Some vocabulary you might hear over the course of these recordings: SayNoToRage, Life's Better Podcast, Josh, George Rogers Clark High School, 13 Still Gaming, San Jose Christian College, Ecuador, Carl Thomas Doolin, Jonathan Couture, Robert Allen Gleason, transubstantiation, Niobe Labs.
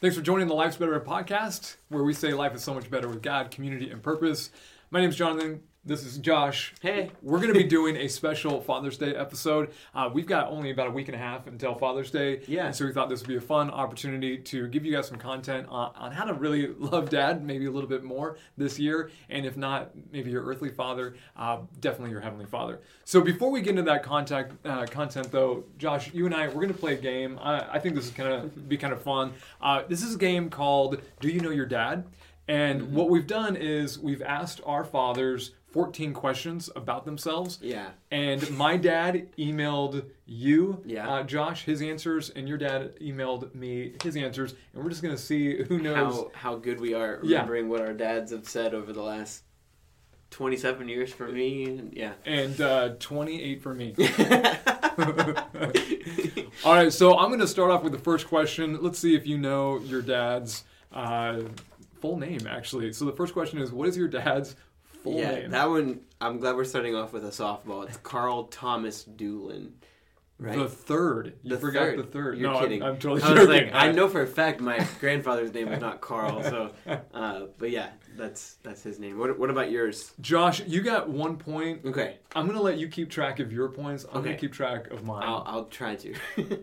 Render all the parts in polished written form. Thanks for joining the Life's Better Podcast, where we say life is so much better with God, community, and purpose. My name's Jonathan. This is Josh. Hey. We're going to be doing a special Father's Day episode. We've got only about a week and a half until Father's Day. Yeah. And so we thought this would be a fun opportunity to give you guys some content on how to really love Dad, maybe a little bit more this year. And if not, maybe your earthly father, definitely your heavenly father. So before we get into that content, though, Josh, you and I, we're going to play a game. I think this is going to be kind of fun. This is a game called Do You Know Your Dad? And what we've done is we've asked our fathers 14 questions about themselves. Yeah. And my dad emailed you, Josh, his answers, and your dad emailed me his answers. And we're just going to see who knows how good we are at remembering what our dads have said over the last 27 years for me. And 28 for me. All right, so I'm going to start off with the first question. Let's see if you know your dad's full name, actually. So the first question is, what is your dad's full name? That one, I'm glad we're starting off with a softball. It's Carl Thomas Doolin, right? The third. The third. You're kidding. I'm totally joking. I was like, I know for a fact my grandfather's name was not Carl, so, but yeah, that's his name. What about yours? Josh, you got 1 point. Okay. I'm going to let you keep track of your points. I'm going to keep track of mine. I'll try to.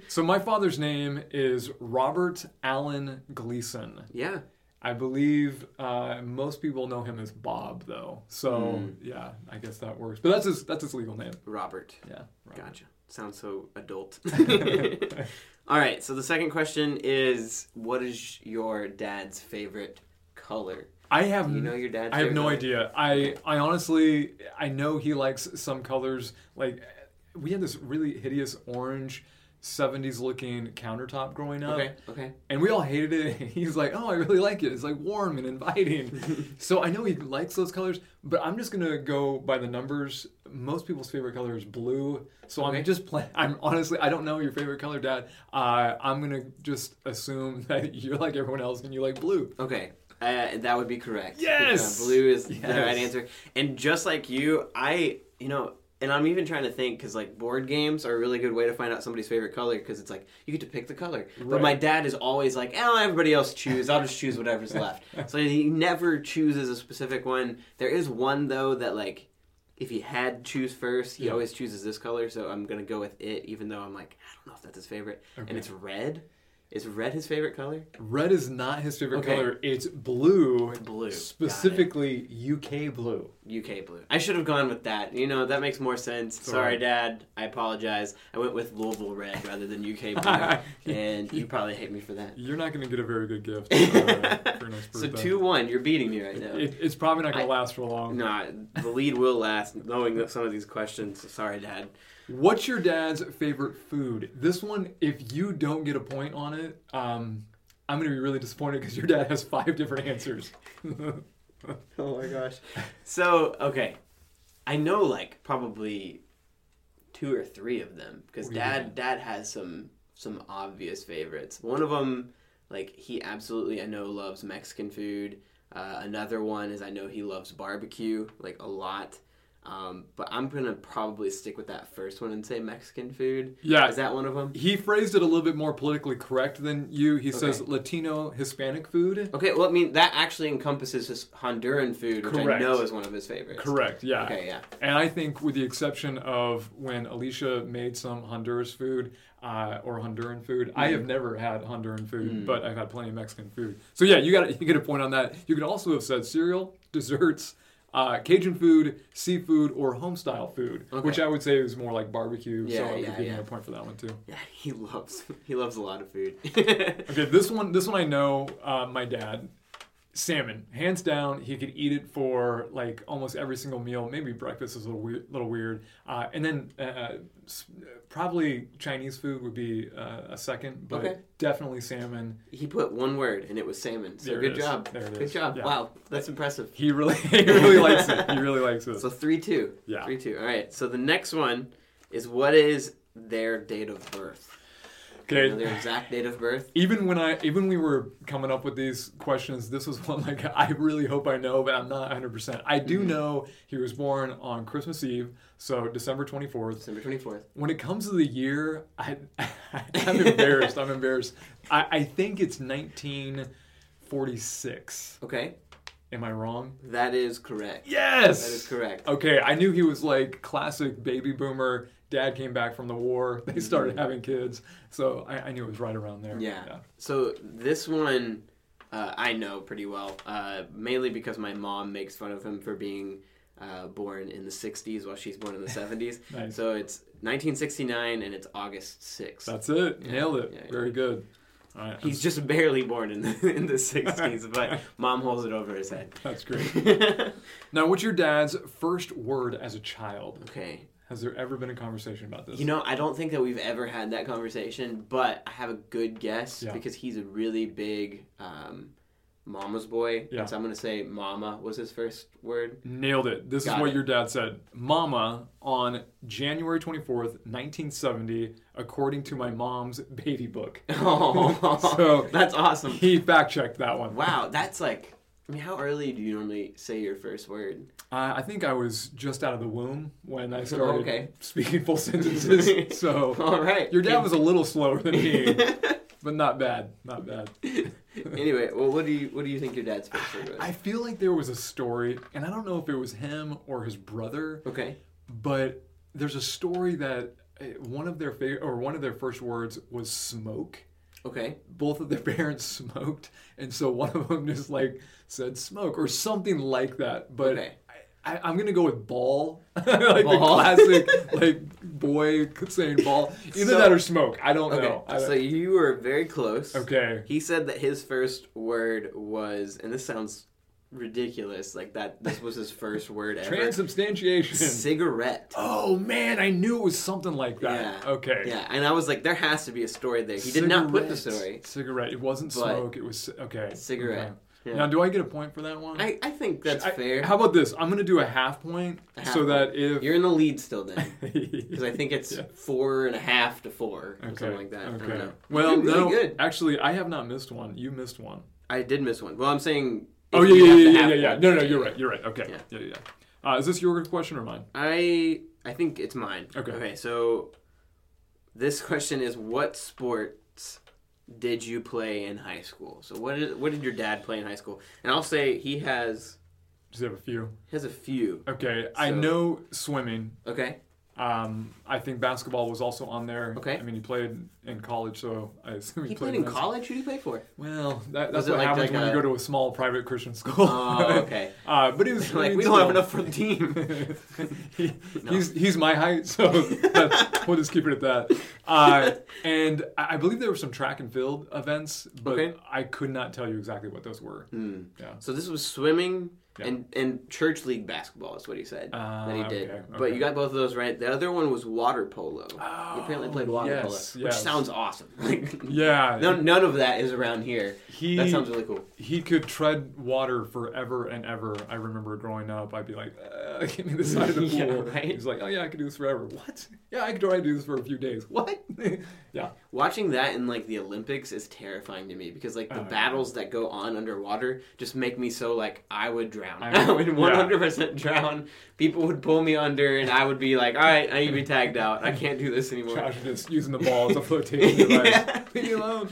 So my father's name is Robert Allen Gleason. Yeah. I believe most people know him as Bob, though. So, yeah, I guess that works. But that's his legal name. Robert. Yeah. Robert. Gotcha. Sounds so adult. All right, so the second question is, what is your dad's favorite color? I have no idea. I honestly, I know he likes some colors. Like, we had this really hideous orange 70s looking countertop growing up. Okay. And we all hated it. He's like, oh, I really like it. It's like warm and inviting. So I know he likes those colors, but I'm just going to go by the numbers. Most people's favorite color is blue. So I'm just playing. I'm honestly, I don't know your favorite color, Dad. I'm going to just assume that you're like everyone else and you like blue. Okay. That would be correct. Yes! Blue is the right answer. And just like you, and I'm even trying to think, because, like, board games are a really good way to find out somebody's favorite color, because it's like, you get to pick the color. Right. But my dad is always like, everybody else choose. I'll just choose whatever's left. So he never chooses a specific one. There is one, though, that, like, if he had choose first, he always chooses this color, so I'm going to go with it, even though I'm like, I don't know if that's his favorite. Okay. And it's red. Is red his favorite color? Red is not his favorite color. It's blue. Specifically UK blue. I should have gone with that. You know, that makes more sense. Sorry, Dad. I apologize. I went with Louisville red rather than UK blue. And you probably hate me for that. You're not going to get a very good gift for an expert. So 2-1. You're beating me right now. It's probably not going to last for long. No, the lead will last knowing some of these questions. Sorry, Dad. What's your dad's favorite food? This one, if you don't get a point on it, I'm going to be really disappointed because your dad has 5 different answers. Oh my gosh. So, okay. I know like probably 2 or 3 of them because dad has some obvious favorites. One of them, like he absolutely, I know, loves Mexican food. Another one is I know he loves barbecue like a lot. But I'm going to probably stick with that first one and say Mexican food. Yeah. Is that one of them? He phrased it a little bit more politically correct than you. He says Latino, Hispanic food. Okay, well, I mean, that actually encompasses his Honduran food, which I know is one of his favorites. Correct, yeah. Okay, yeah. And I think with the exception of when Alicia made some Honduras food or Honduran food, I have never had Honduran food, but I've had plenty of Mexican food. So, yeah, you get a point on that. You could also have said cereal, desserts, Cajun food, seafood, or home-style food, which I would say is more like barbecue, so I would give him a point for that one, too. Yeah, he loves a lot of food. Okay, this one I know my dad, salmon. Hands down, he could eat it for, like, almost every single meal. Maybe breakfast is a little weird. And then probably Chinese food would be a second, but definitely salmon. He put one word, and it was salmon. So good job. Good job. Yeah. Wow, that's impressive. He really likes it. He really likes it. So 3-2. Yeah. 3-2. All right, so the next one is what is their date of birth? you know, their exact date of birth. Even we were coming up with these questions, this was one like I really hope I know, but I'm not 100%. I do know he was born on Christmas Eve, so December 24th. When it comes to the year, I'm embarrassed. I think it's 1946. Okay. Am I wrong? That is correct. Yes! That is correct. Okay, I knew he was like classic baby boomer. Dad came back from the war. They started having kids. So I knew it was right around there. Yeah. So this one I know pretty well, mainly because my mom makes fun of him for being born in the 60s while she's born in the 70s. Nice. So it's 1969 and it's August 6th. That's it. Yeah. Nailed it. Yeah. Very good. Right. He's just barely born in the 60s, but mom holds it over his head. That's great. Now, what's your dad's first word as a child? Okay. Has there ever been a conversation about this? You know, I don't think that we've ever had that conversation, but I have a good guess because he's a really big mama's boy. Yeah. So I'm going to say mama was his first word. Nailed it. This is what your dad said. Mama on January 24th, 1970, according to my mom's baby book. Oh, so that's awesome. He fact-checked that one. Wow, that's like, I mean, how early do you normally say your first word? I think I was just out of the womb when I started speaking full sentences. So all right. Your dad was a little slower than me, but not bad. Anyway, well, what do you think your dad's first word was? I feel like there was a story, and I don't know if it was him or his brother. Okay. But there's a story that one of their first words was smoke. Okay. Both of their parents smoked, and so one of them just like said smoke or something like that. But I'm going to go with ball. Like ball. The classic like boy saying ball. Either that or smoke. I don't know. So you were very close. Okay. He said that his first word was, and this sounds ridiculous, like that this was his first word ever. Transubstantiation. Cigarette. Oh man, I knew it was something like that. Yeah. Okay. Yeah, and I was like, there has to be a story there. He did not put the story. Cigarette. It wasn't smoke. It was cigarette. Okay. Yeah. Now, do I get a point for that one? I think that's fair. How about this? I'm going to do a half point that if... You're in the lead still then. Because I think it's 4.5 to 4 or something like that. Okay. I don't know. Well, really good. Actually, I have not missed one. You missed one. I did miss one. Well, I'm saying... Oh, yeah. No, you're right. Okay. Yeah. Is this your question or mine? I think it's mine. Okay, so this question is, what sports did you play in high school? So what did your dad play in high school? And I'll say he has... Does he have a few? He has a few. Okay, so, I know swimming. Okay. I think basketball was also on there. Okay. I mean, he played in college, so I assume he played in college? Who did he play for? Well, that's what happens when you go to a small private Christian school. Oh, okay. But he was... like, we don't have enough for the team. He's my height, so we'll just keep it at that. And I believe there were some track and field events, but I could not tell you exactly what those were. Mm. Yeah. So this was swimming... Yep. And church league basketball is what he said that he did. Okay. But you got both of those right. The other one was water polo. Oh, he apparently played water polo, which sounds awesome. None of that is around here. That sounds really cool. He could tread water forever and ever. I remember growing up, I'd be like, give me the side of the pool. Yeah, right? He was like, oh yeah, I could do this forever. What? Yeah, I could already do this for a few days. What? Yeah. Watching that in like the Olympics is terrifying to me because like the battles that go on underwater just make me so like I would drown. I would 100% drown. People would pull me under, and I would be like, all right, I need to be tagged out. I can't do this anymore. Josh is just using the ball as a flotation device. Leave me alone.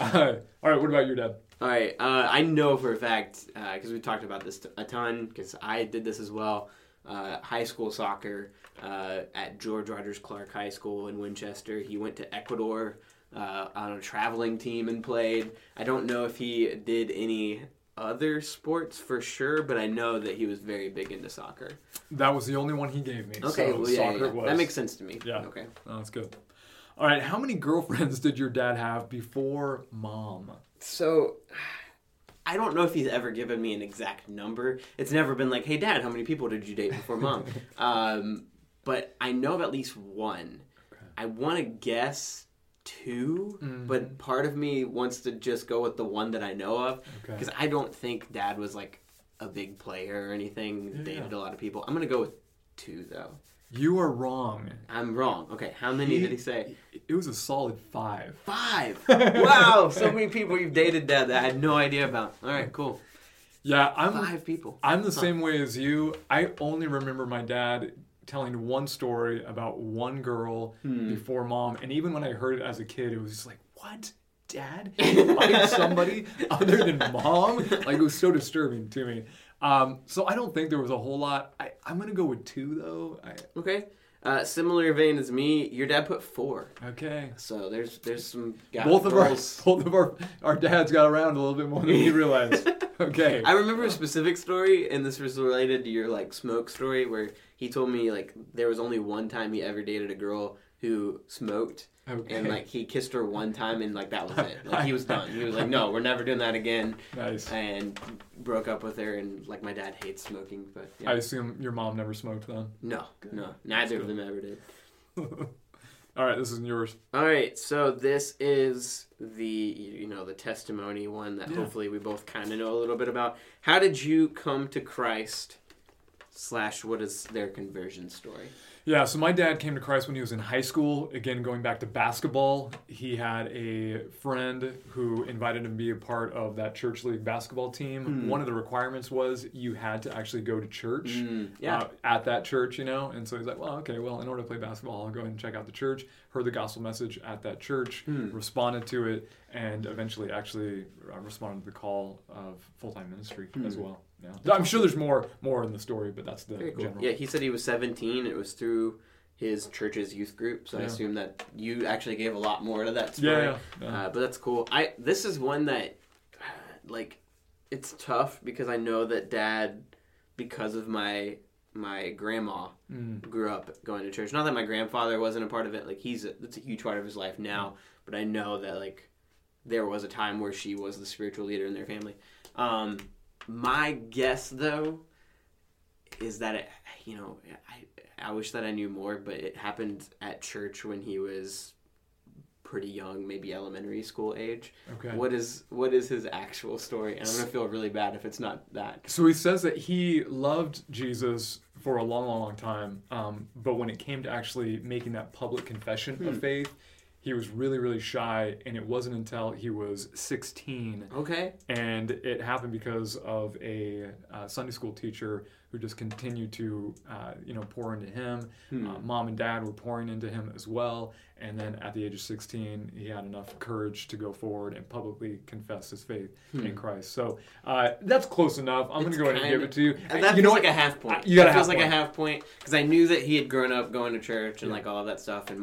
All right, what about your dad? All right, I know for a fact, because we talked about this a ton, because I did this as well, high school soccer at George Rogers Clark High School in Winchester. He went to Ecuador on a traveling team and played. I don't know if he did any... other sports for sure, but I know that he was very big into soccer. That was the only one he gave me. Okay, so soccer was. That makes sense to me. Yeah. Okay. Oh, that's good. All right, how many girlfriends did your dad have before mom? So, I don't know if he's ever given me an exact number. It's never been like, hey, Dad, how many people did you date before mom? But I know of at least one. Okay. I want to guess... 2, but part of me wants to just go with the one that I know of because I don't think Dad was like a big player or anything, dated a lot of people. I'm going to go with 2 though. You are wrong. I'm wrong. Okay, how many did he say? It was a solid 5. 5? Wow, so many people you've dated that I had no idea about. All right, cool. Yeah, I'm 5 people. I'm the same way as you. I only remember my dad telling one story about one girl before mom, and even when I heard it as a kid, it was just like, what? Dad? Like somebody other than mom? Like, it was so disturbing to me. So I don't think there was a whole lot. I'm going to go with 2, though. Okay. Similar vein as me, your dad put 4. Okay. So there's some guys. Both of our dads got around a little bit more than we realized. Okay. I remember a specific story, and this was related to your, like, smoke story, where he told me, like, there was only one time he ever dated a girl who smoked. Okay. And, like, he kissed her one time, and, like, that was it. Like, he was done. He was like, no, we're never doing that again. Nice. And broke up with her, and, like, my dad hates smoking, but, yeah. I assume your mom never smoked, then? No. Good. No. Neither of them ever did. All right, this is yours. All right, so this is the, the testimony one that hopefully we both kind of know a little bit about. How did you come to Christ, / what is their conversion story? Yeah, so my dad came to Christ when he was in high school. Again, going back to basketball, he had a friend who invited him to be a part of that church league basketball team. One of the requirements was you had to actually go to church at that church, And so he's like, well, in order to play basketball, I'll go ahead and check out the church. Heard the gospel message at that church, responded to it, and eventually actually responded to the call of full-time ministry as well. Yeah. I'm sure there's more in the story, but that's the general. Yeah, he said he was 17. It was through his church's youth group, so I assume that you actually gave a lot more to that story. Yeah. But that's cool. This is one that, like, it's tough because I know that Dad, because of my grandma, grew up going to church. Not that my grandfather wasn't a part of it. Like, that's a huge part of his life now, but I know that, like, there was a time where she was the spiritual leader in their family. My guess, though, is that it, I wish that I knew more, but it happened at church when he was pretty young, maybe elementary school age. Okay. What is his actual story? And I'm gonna feel really bad if it's not that. So he says that he loved Jesus for a long, long, long time, but when it came to actually making that public confession of faith, he was really, really shy, and it wasn't until he was 16. Okay. And it happened because of a Sunday school teacher who just continued to, pour into him. Mom and Dad were pouring into him as well. And then at the age of 16, he had enough courage to go forward and publicly confess his faith in Christ. So that's close enough. I'm going to go ahead and give it to you. That feels like a half point. Like a half point, because I knew that he had grown up going to church and like all of that stuff, and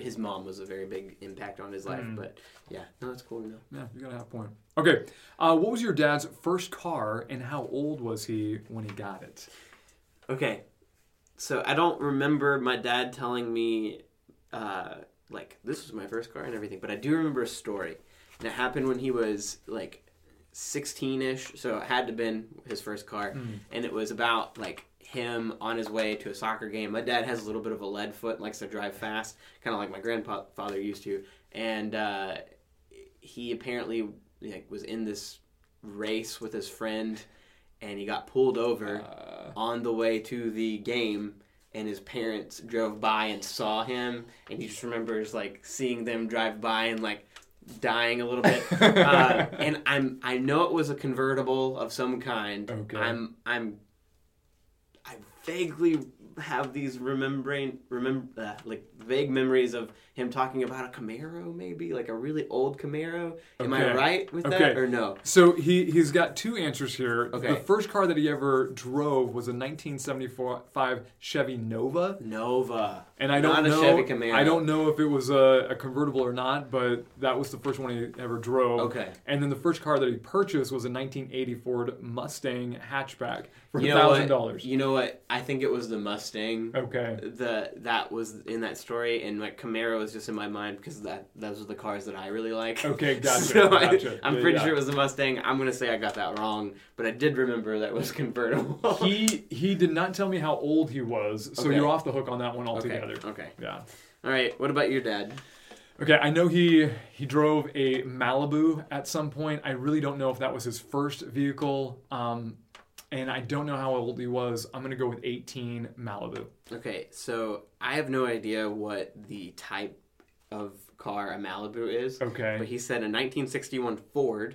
his mom was a very big impact on his life. But yeah, no, that's cool to know. Yeah, you got a half point. Okay, what was your dad's first car, and how old was he when he got it? Okay, so I don't remember my dad telling me, this was my first car and everything, but I do remember a story. And it happened when he was, like, 16-ish, so it had to have been his first car. And it was about, like, him on his way to a soccer game. My dad has a little bit of a lead foot and likes to drive fast, kind of like my grandfather used to. And he apparently... was in this race with his friend, and he got pulled over on the way to the game, and his parents drove by and saw him, and he just remembers, like, seeing them drive by and, like, dying a little bit. And I know it was a convertible of some kind. Okay. I vaguely have these vague memories of him talking about a Camaro, maybe, like a really old Camaro. Am I right with that or no? So he's got 2 answers here. Okay. The first car that he ever drove was a 1975 Chevy Nova. And I don't know. Not a Chevy Camaro. I don't know if it was a convertible or not, but that was the first one he ever drove. Okay. And then the first car that he purchased was a 1980 Ford Mustang hatchback for $1,000. You know what? I think it was the Mustang. Okay. That was in that story, and like Camaro was just in my mind because those are the cars that I really like. Okay, gotcha. I'm pretty sure it was the Mustang. I'm gonna say I got that wrong, but I did remember that was convertible. He did not tell me how old he was, so you're off the hook on that one altogether. Okay. Yeah. All right. What about your dad? Okay, I know he drove a Malibu at some point. I really don't know if that was his first vehicle. and I don't know how old he was. I'm going to go with 18, Malibu. Okay, so I have no idea what the type of car a Malibu is. Okay. But he said a 1961 Ford.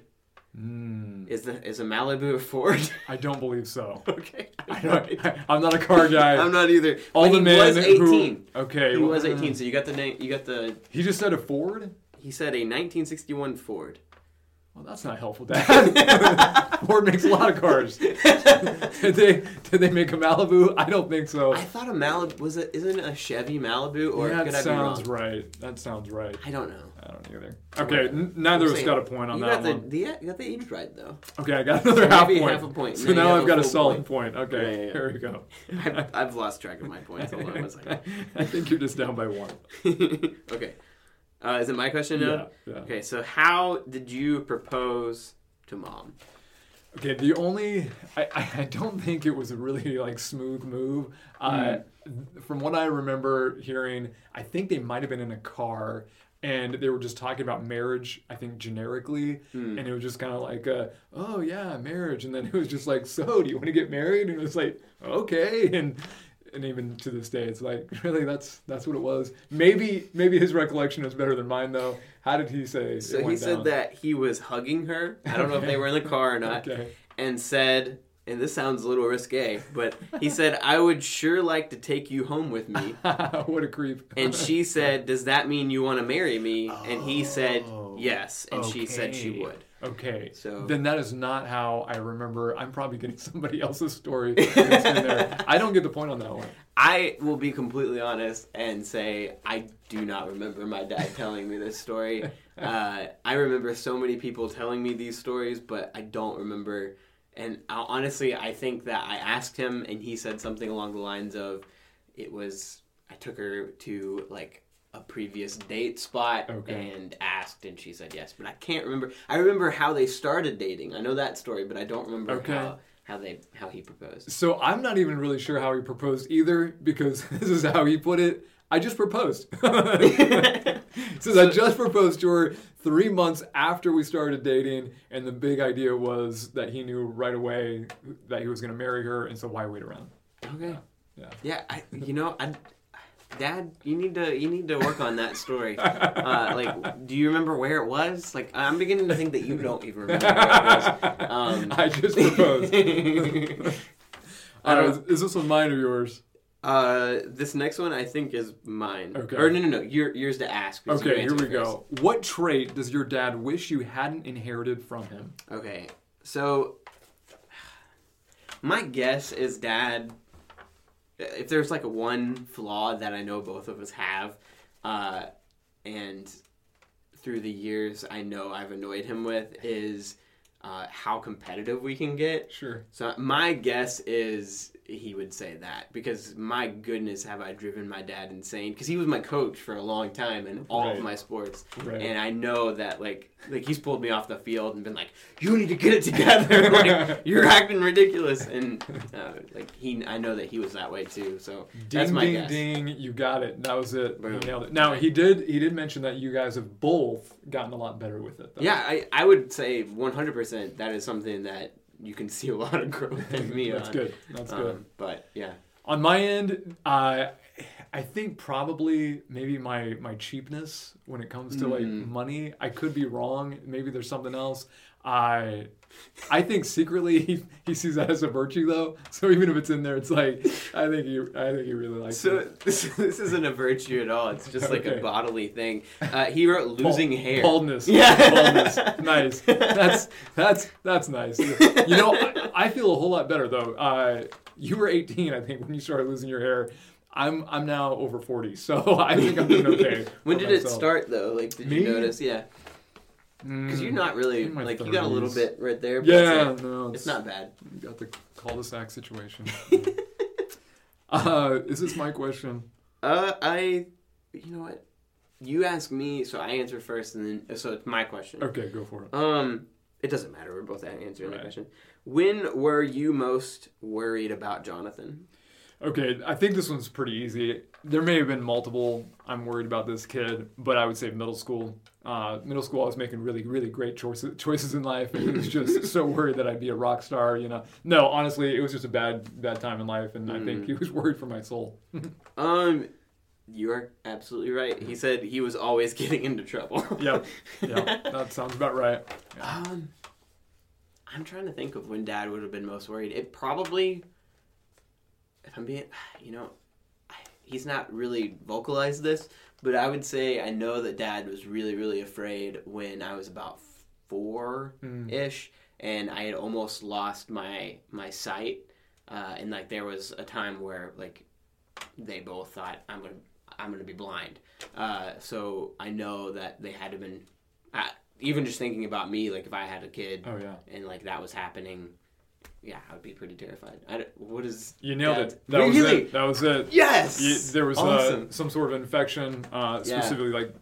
Is a Malibu a Ford? I don't believe so. Okay. I'm not a car guy. I'm not either. He was 18. Okay. He was 18, so you got the name. You got the... He just said a Ford? He said a 1961 Ford. Well, that's not helpful, Dad. Ford makes a lot of cars. Did they make a Malibu? I don't think so. I thought a Malibu... Isn't a Chevy Malibu? Or could I be wrong? That sounds right. I don't know. I don't either. Okay, neither of us got a point on that one. You got the age right, though. Okay, I got another half a point. So now I've got a solid point. Okay, here we go. I've lost track of my points. Hold on one second. I think you're just down by one. Okay. Is it my question now? Yeah. Okay, so how did you propose to Mom? Okay, I don't think it was a really, smooth move. From what I remember hearing, I think they might have been in a car, and they were just talking about marriage, I think, generically. And it was just kind of oh, yeah, marriage. And then it was just so, do you want to get married? And it was okay. And even to this day, it's really, that's what it was. Maybe his recollection is better than mine, though. How did he say it went down? So he said that he was hugging her. I don't know if they were in the car or not. Okay. And said... And this sounds a little risque, but he said, I would sure like to take you home with me. What a creep. And she said, does that mean you want to marry me? Oh, and he said, yes. And she said she would. Okay. So then that is not how I remember. I'm probably getting somebody else's story in there. I don't get the point on that one. I will be completely honest and say I do not remember my dad telling me this story. I remember so many people telling me these stories, but I don't remember... And honestly, I think that I asked him, and he said something along the lines of, I took her to, a previous date spot and asked, and she said yes. But I can't remember. I remember how they started dating. I know that story, but I don't remember how he proposed. So I'm not even really sure how he proposed either, because this is how he put it. I just proposed. Since I just proposed to her 3 months after we started dating, and the big idea was that he knew right away that he was going to marry her, and so why wait around? Okay. Yeah. Dad, you need to work on that story. Do you remember where it was? I'm beginning to think that you don't even remember where it was. I just proposed. Is this one mine or yours? This next one I think is mine. Okay. Or no, yours to ask. Okay, here we go. What trait does your dad wish you hadn't inherited from him? Okay, so my guess is Dad, if there's one flaw that I know both of us have, and through the years I know I've annoyed him with, is how competitive we can get. Sure. So my guess is... he would say that, because my goodness, have I driven my dad insane, because he was my coach for a long time in all of my sports, and I know that he's pulled me off the field and been you need to get it together. You're acting ridiculous, and I know that he was that way too. So that's my guess. Ding, you got it. That was it. You nailed it. Now he did mention that you guys have both gotten a lot better with it, though. Yeah, I would say 100% that is something that you can see a lot of growth in me. That's good. But yeah. On my end, I think probably maybe my cheapness when it comes to money. I could be wrong. Maybe there's something else. I think secretly he sees that as a virtue, though. So even if it's in there, it's I think he really likes it. So this isn't a virtue at all. It's just a bodily thing. He wrote losing hair. Baldness. Yeah. Baldness. Nice. That's nice. You know, I feel a whole lot better, though. You were 18, I think, when you started losing your hair. I'm now over 40, so I think I'm doing okay. When did it start, though? Did you notice? Yeah. Because you're not really, you got a little bit right there. But yeah, it's not bad. You got the cul-de-sac situation. Is this my question? You know what? You ask me, so I answer first, and then, so it's my question. Okay, go for it. It doesn't matter. We're both answering the question. When were you most worried about Jonathan? Okay, I think this one's pretty easy. There may have been multiple. I'm worried about this kid, but I would say middle school. I was making really, really great choices in life. I was just so worried that I'd be a rock star, you know. No, honestly, it was just a bad time in life, and I think he was worried for my soul. You are absolutely right. He said he was always getting into trouble. Yeah, that sounds about right. Yeah. I'm trying to think of when Dad would have been most worried. It probably, if I'm being, he's not really vocalized this, but I would say I know that Dad was really, really afraid when I was about four-ish, and I had almost lost my sight, and like there was a time where like they both thought I'm gonna be blind. So I know that they had to have been. Even just thinking about me, like if I had a kid, and like that was happening, I would be pretty terrified. You nailed it. That was it. Yes. There was some sort of infection, specifically like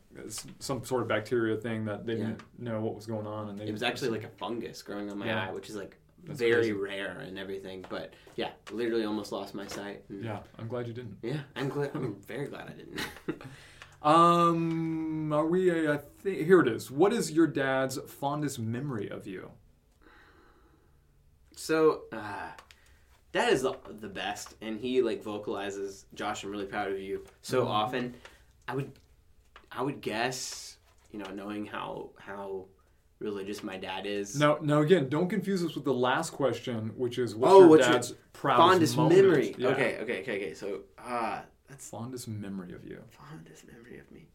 some sort of bacteria thing that they didn't know what was going on, and it was actually like a fungus growing on my eye, which is like very rare and everything. But yeah, literally almost lost my sight. Yeah, I'm glad you didn't. Yeah, I'm very glad I didn't. Here it is. What is your dad's fondest memory of you? So, Dad is the best, and he, like, vocalizes, Josh, I'm really proud of you so often. I would guess, you know, knowing how religious my dad is. Now again, don't confuse us with the last question, which is, what's your dad's proudest memory? Yeah. Okay, so, that's fondest memory of you. Fondest memory of me.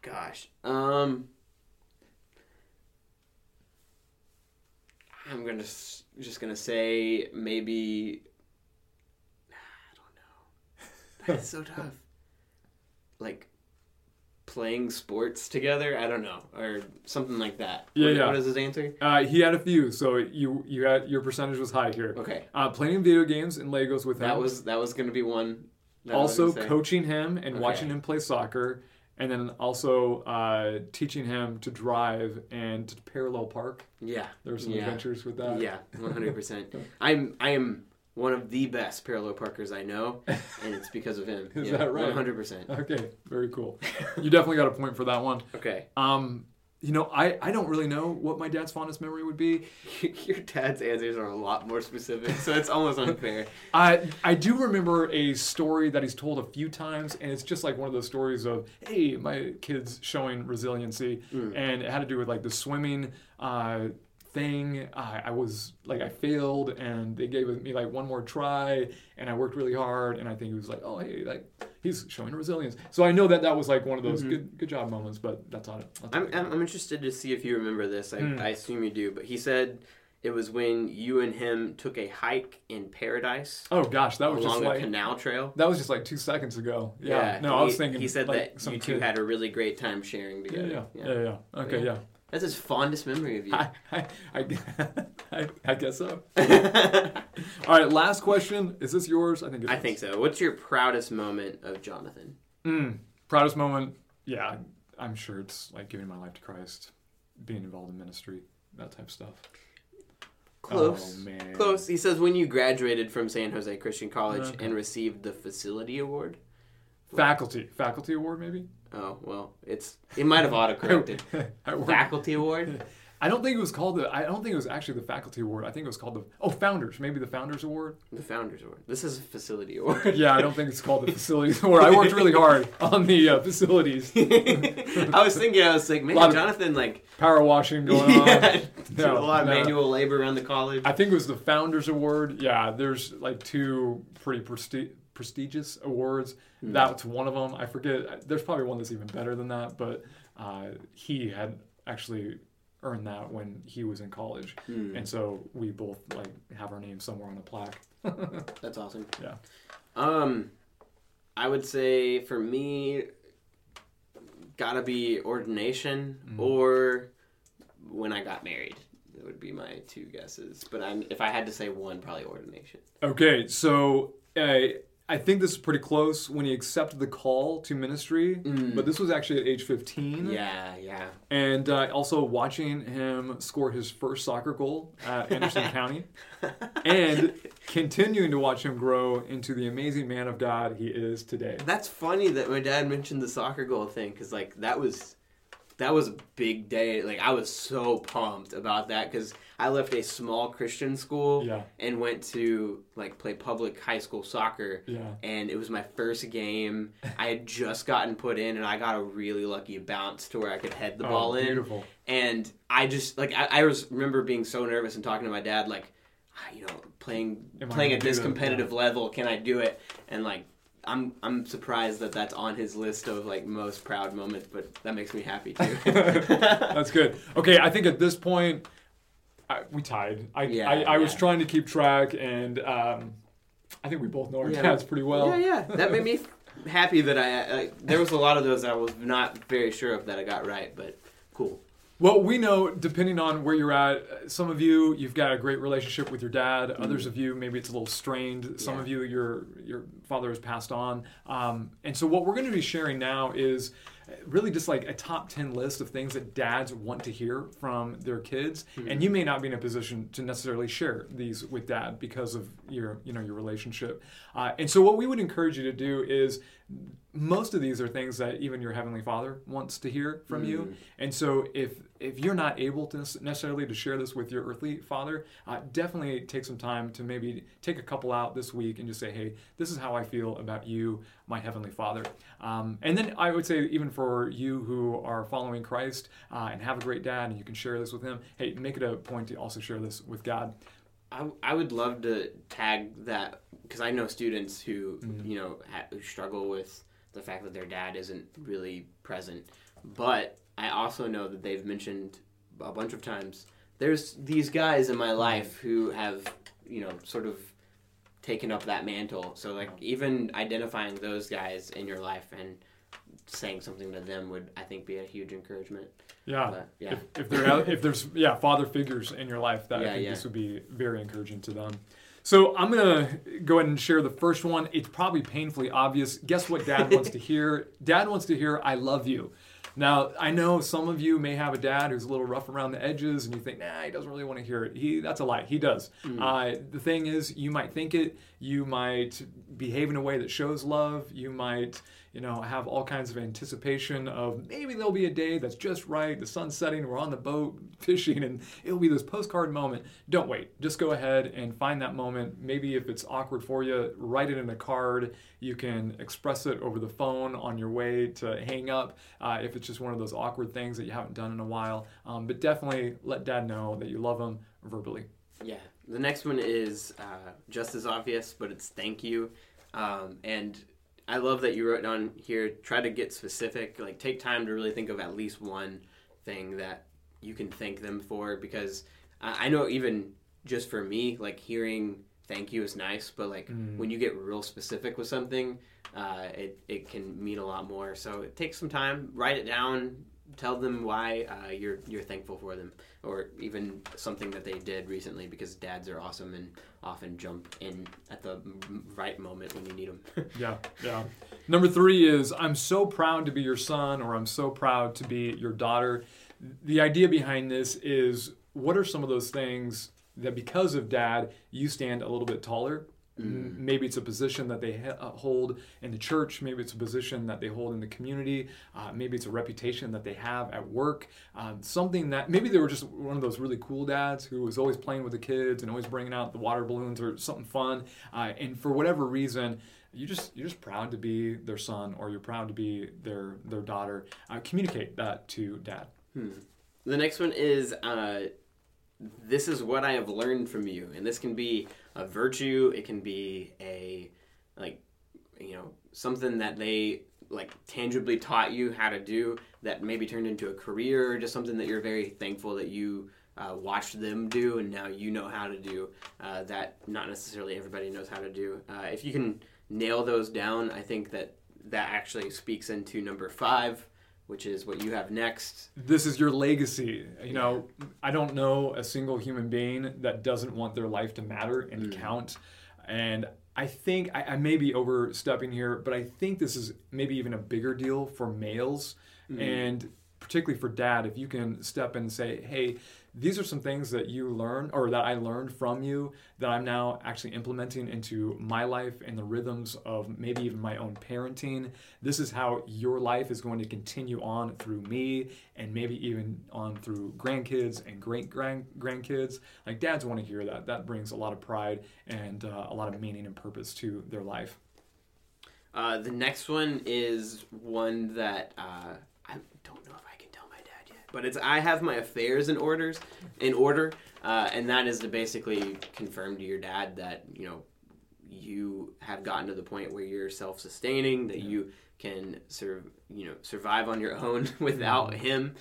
Gosh. I'm going to just going to say maybe I don't know. That's so tough. Like playing sports together, I don't know, or something like that. What is his answer? He had a few, so you had your percentage was high here. Okay. Playing video games and Legos with him. That was going to be one. Also coaching him and watching him play soccer, and then also teaching him to drive and to parallel park. Yeah. There were some adventures with that. Yeah, 100%. I am one of the best parallel parkers I know, and it's because of him. Is that right? 100%. Okay, very cool. You definitely got a point for that one. Okay. I don't really know what my dad's fondest memory would be. Your dad's answers are a lot more specific, so it's almost unfair. I do remember a story that he's told a few times, and it's just like one of those stories of, hey, my kid's showing resiliency. And it had to do with like the swimming thing. I was like, I failed, and they gave me like one more try, and I worked really hard, and I think he was like, oh, hey, like... he's showing resilience. So I know that was like one of those good job moments, but that's on it. I'm interested to see if you remember this. I assume you do, but he said it was when you and him took a hike in Paradise. Oh gosh, that was just like... along a canal trail. That was just like 2 seconds ago. Yeah. No, I was thinking... He said like that you two had a really great time sharing together. Yeah. Okay, yeah. That's his fondest memory of you. I guess so. All right, last question. Is this yours? I think so. What's your proudest moment of Jonathan? Proudest moment? Yeah, I'm sure it's like giving my life to Christ, being involved in ministry, that type of stuff. Close. Oh, man. Close. He says when you graduated from San Jose Christian College and received the facility award. Faculty award, maybe? Oh, well, it might have autocorrected. Faculty award? I don't think it was called the... I don't think it was actually the faculty award. I think it was called the... Oh, Founders. Maybe the Founders Award? The Founders Award. This is a facility award. Yeah, I don't think it's called the Facilities Award. I worked really hard on the facilities. I was thinking, maybe Jonathan, like... power washing going on. A lot of manual labor around the college. I think it was the Founders Award. Yeah, there's, like, two pretty prestigious awards. That's one of them. I forget. There's probably one that's even better than that, but he had actually earned that when he was in college, and so we both like have our names somewhere on a plaque. That's awesome. Yeah. I would say for me, gotta be ordination or when I got married. That would be my two guesses. But if I had to say one, probably ordination. Okay, so. I think this is pretty close when he accepted the call to ministry, but this was actually at age 15. Yeah. And also watching him score his first soccer goal at Anderson County. And continuing to watch him grow into the amazing man of God he is today. That's funny that my dad mentioned the soccer goal thing, because like that was a big day. Like I was so pumped about that because I left a small Christian school and went to like play public high school soccer. Yeah. And it was my first game. I had just gotten put in and I got a really lucky bounce to where I could head the ball in. Beautiful. And I just like I remember being so nervous and talking to my dad like, you know, playing at this competitive level, can I do it? And like I'm surprised that that's on his list of like most proud moments, but that makes me happy too. That's good. Okay, I think at this point we tied. I was trying to keep track, and I think we both know our dads pretty well. Yeah. That made me happy that I there was a lot of those I was not very sure of that I got right, but cool. Well, we know, depending on where you're at, some of you, you've got a great relationship with your dad. Mm-hmm. Others of you, maybe it's a little strained. Some of you, your father has passed on. And so what we're going to be sharing now is really just like a top 10 list of things that dads want to hear from their kids. Mm-hmm. And you may not be in a position to necessarily share these with dad because of your relationship. And so what we would encourage you to do is, most of these are things that even your Heavenly Father wants to hear from you. And so if you're not able to necessarily to share this with your earthly father, definitely take some time to maybe take a couple out this week and just say, hey, this is how I feel about you, my Heavenly Father. And then I would say even for you who are following Christ and have a great dad and you can share this with him, hey, make it a point to also share this with God. I would love to tag that because I know students who, who struggle with the fact that their dad isn't really present. But I also know that they've mentioned a bunch of times, there's these guys in my life who have, sort of taken up that mantle. So, like, even identifying those guys in your life and saying something to them would, I think, be a huge encouragement. Yeah. But, if there's father figures in your life, that I think this would be very encouraging to them. So I'm going to go ahead and share the first one. It's probably painfully obvious. Guess what dad wants to hear? Dad wants to hear, I love you. Now, I know some of you may have a dad who's a little rough around the edges, and you think, nah, he doesn't really want to hear it. That's a lie. He does. The thing is, you might think it. You might behave in a way that shows love. You might... have all kinds of anticipation of maybe there'll be a day that's just right, the sun's setting, we're on the boat fishing, and it'll be this postcard moment. Don't wait. Just go ahead and find that moment. Maybe if it's awkward for you, write it in a card. You can express it over the phone on your way to hang up if it's just one of those awkward things that you haven't done in a while. But definitely let dad know that you love him verbally. Yeah. The next one is just as obvious, but it's thank you. And I love that you wrote down here, try to get specific, like take time to really think of at least one thing that you can thank them for, because I know even just for me, like hearing thank you is nice, but like when you get real specific with something, it can mean a lot more. So take some time, write it down, tell them why you're thankful for them, or even something that they did recently, because dads are awesome and often jump in at the right moment when you need them. Yeah. Number 3 is, I'm so proud to be your son, or I'm so proud to be your daughter. The idea behind this is, what are some of those things that because of dad, you stand a little bit taller? Maybe it's a position that they hold in the church. Maybe it's a position that they hold in the community. Maybe it's a reputation that they have at work. Something that maybe they were just one of those really cool dads who was always playing with the kids and always bringing out the water balloons or something fun. And for whatever reason, you're just proud to be their son, or you're proud to be their daughter. Communicate that to dad. The next one is, this is what I have learned from you. And this can be a virtue, it can be a, like, something that they, like, tangibly taught you how to do that maybe turned into a career, or just something that you're very thankful that you watched them do and now you know how to do, that not necessarily everybody knows how to do. If you can nail those down, I think that actually speaks into number 5, which is what you have next. This is your legacy. I don't know a single human being that doesn't want their life to matter and count. And I think, I may be overstepping here, but I think this is maybe even a bigger deal for males. And particularly for dad, if you can step in and say, hey, these are some things that you learn, or that I learned from you, that I'm now actually implementing into my life and the rhythms of maybe even my own parenting. This is how your life is going to continue on through me, and maybe even on through grandkids and great-grandkids. Like, dads want to hear that. That brings a lot of pride and a lot of meaning and purpose to their life. The next one is one that I don't know if I can tell my dad yet, but it's, I have my affairs in order, and that is to basically confirm to your dad that, you know, you have gotten to the point where you're self-sustaining, that you can survive on your own without him,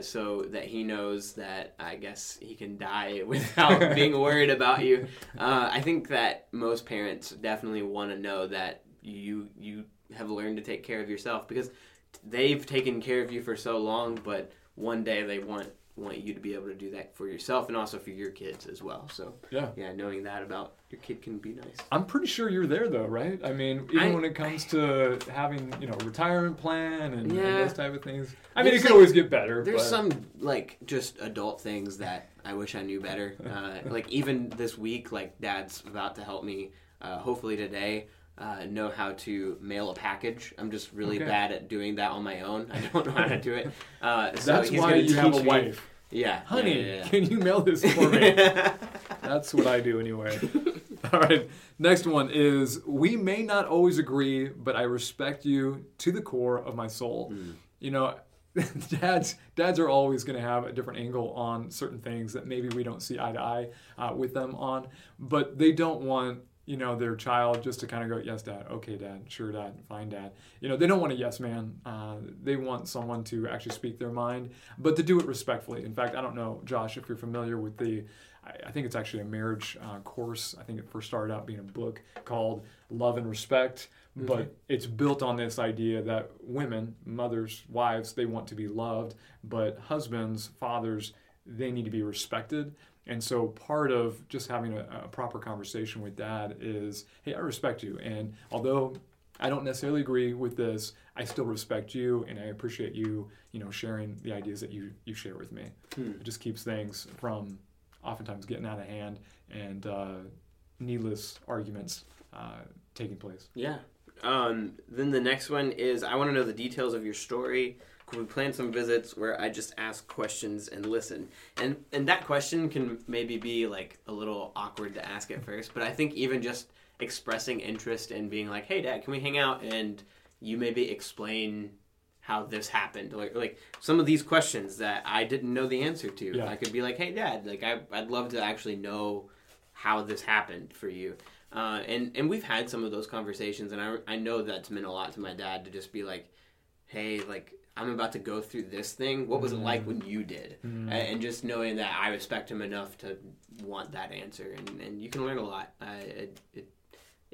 so that he knows that, I guess, he can die without being worried about you. I think that most parents definitely want to know that you have learned to take care of yourself, because they've taken care of you for so long, but one day they want you to be able to do that for yourself and also for your kids as well. So yeah, knowing that about your kid can be nice. I'm pretty sure you're there though, right? I mean, even when it comes to having, you know, a retirement plan and those type of things. I mean, it could always get better. There's some like just adult things that I wish I knew better. Like even this week, like Dad's about to help me, hopefully today, know how to mail a package. I'm just really bad at doing that on my own. I don't know how to do it. So that's why you have a wife. Yeah. Honey, can you mail this for me? That's what I do anyway. All right. Next one is, we may not always agree, but I respect you to the core of my soul. Mm. You know, dads are always going to have a different angle on certain things that maybe we don't see eye to eye with them on, but they don't want, you know, their child just to kind of go, yes, Dad, okay, Dad, sure, Dad, fine, Dad. You know, they don't want a yes man. They want someone to actually speak their mind, but to do it respectfully. In fact, I don't know, Josh, if you're familiar with the, I think it's actually a marriage course. I think it first started out being a book called Love and Respect, but it's built on this idea that women, mothers, wives, they want to be loved, but husbands, fathers, they need to be respected. And so part of just having a proper conversation with Dad is, hey, I respect you. And although I don't necessarily agree with this, I still respect you, and I appreciate you, you know, sharing the ideas that you share with me. Hmm. It just keeps things from oftentimes getting out of hand and needless arguments taking place. Yeah. Then the next one is, I want to know the details of your story. We plan some visits where I just ask questions and listen. And that question can maybe be like a little awkward to ask at first, but I think even just expressing interest and being like, hey, Dad, can we hang out? And you maybe explain how this happened. Like some of these questions that I didn't know the answer to. Yeah. I could be like, hey, Dad, like I'd love to actually know how this happened for you. And we've had some of those conversations, and I know that's meant a lot to my dad to just be like, hey, like, I'm about to go through this thing. What was it like when you did? Mm. And just knowing that I respect him enough to want that answer. And you can learn a lot. It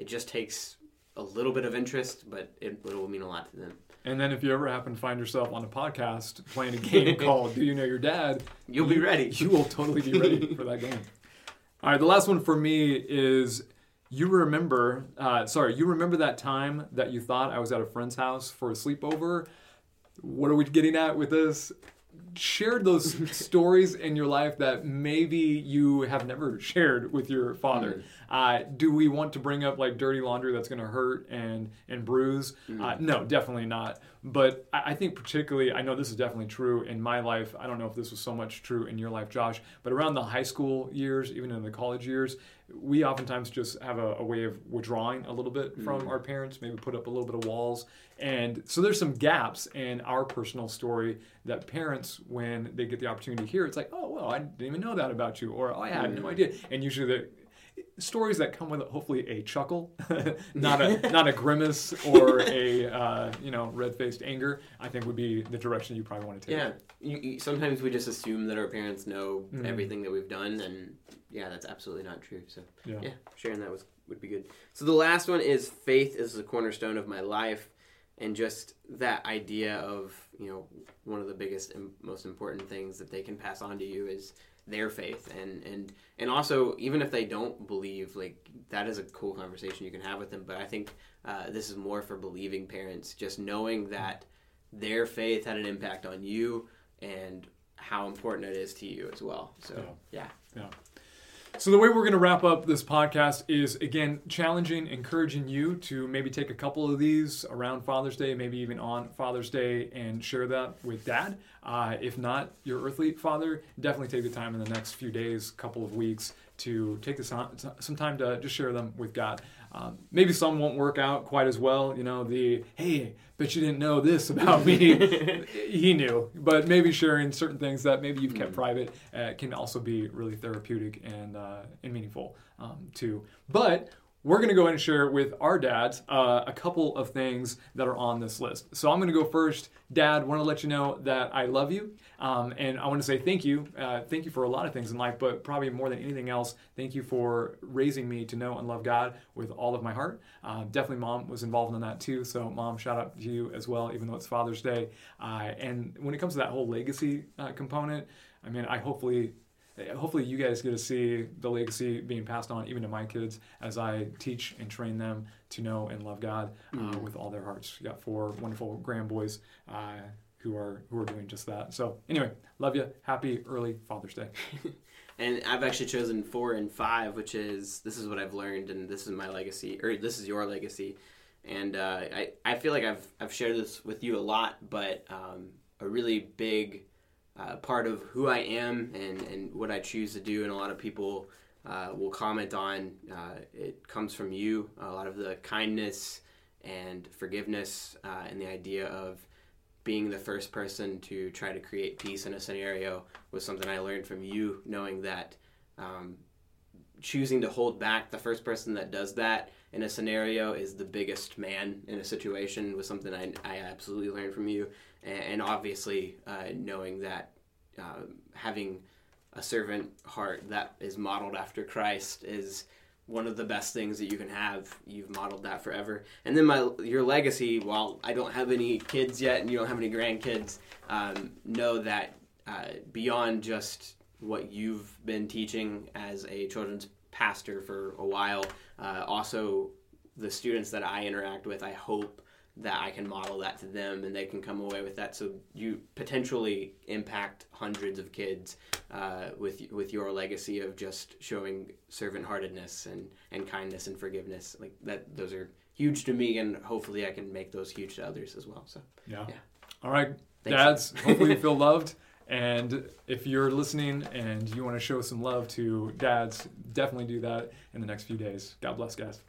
just takes a little bit of interest, but it will mean a lot to them. And then if you ever happen to find yourself on a podcast playing a game called Do You Know Your Dad? You'll be ready. You will totally be ready for that game. All right, the last one for me is... You remember that time that you thought I was at a friend's house for a sleepover? What are we getting at with this? Share those stories in your life that maybe you have never shared with your father. Mm. Do we want to bring up like dirty laundry that's going to hurt and bruise? Mm. No, definitely not. But I think particularly, I know this is definitely true in my life. I don't know if this was so much true in your life, Josh, but around the high school years, even in the college years, we oftentimes just have a way of withdrawing a little bit from our parents, maybe put up a little bit of walls. And so there's some gaps in our personal story that parents, when they get the opportunity to hear, it's like, oh, well, I didn't even know that about you, or oh, I had no idea. And usually the stories that come with hopefully a chuckle, not a grimace or a red-faced anger, I think would be the direction you probably want to take. Yeah, sometimes we just assume that our parents know everything that we've done, and yeah, that's absolutely not true. So yeah, sharing that would be good. So the last one is, faith is the cornerstone of my life, and just that idea of, you know, one of the biggest and most important things that they can pass on to you is their faith, and also even if they don't believe, like, that is a cool conversation you can have with them. But I think this is more for believing parents, just knowing that their faith had an impact on you, and how important it is to you as well. So, yeah. So the way we're going to wrap up this podcast is, again, challenging, encouraging you to maybe take a couple of these around Father's Day, maybe even on Father's Day, and share that with Dad. If not your earthly father, definitely take the time in the next few days, couple of weeks, to take this on, some time to just share them with God. Maybe some won't work out quite as well. You know, the, hey, bet you didn't know this about me. He knew. But maybe sharing certain things that maybe you've kept private can also be really therapeutic and meaningful too. But we're going to go ahead and share with our dads a couple of things that are on this list. So I'm going to go first. Dad, I want to let you know that I love you. And I want to say thank you. Thank you for a lot of things in life, but probably more than anything else, thank you for raising me to know and love God with all of my heart. Definitely Mom was involved in that too. So Mom, shout out to you as well, even though it's Father's Day. And when it comes to that whole legacy component, I mean, I hopefully you guys get to see the legacy being passed on even to my kids as I teach and train them to know and love God with all their hearts. You got 4 wonderful grand boys who are doing just that. So anyway, love you. Happy early Father's Day. And I've actually chosen 4 and 5, which is, this is what I've learned and this is my legacy, or this is your legacy. And I feel like I've shared this with you a lot, but a really big part of who I am and what I choose to do, and a lot of people will comment on, it comes from you, a lot of the kindness and forgiveness and the idea of being the first person to try to create peace in a scenario was something I learned from you, knowing that choosing to hold back, the first person that does that in a scenario is the biggest man in a situation, was something I absolutely learned from you. And obviously, knowing that having a servant heart that is modeled after Christ is one of the best things that you can have. You've modeled that forever. And then your legacy, while I don't have any kids yet and you don't have any grandkids, know that beyond just what you've been teaching as a children's pastor for a while, also the students that I interact with, I hope that I can model that to them and they can come away with that. So you potentially impact hundreds of kids with your legacy of just showing servant-heartedness and kindness and forgiveness. Like that, those are huge to me, and hopefully I can make those huge to others as well. So yeah. All right, Dads, hopefully you feel loved. And if you're listening and you want to show some love to dads, definitely do that in the next few days. God bless, guys.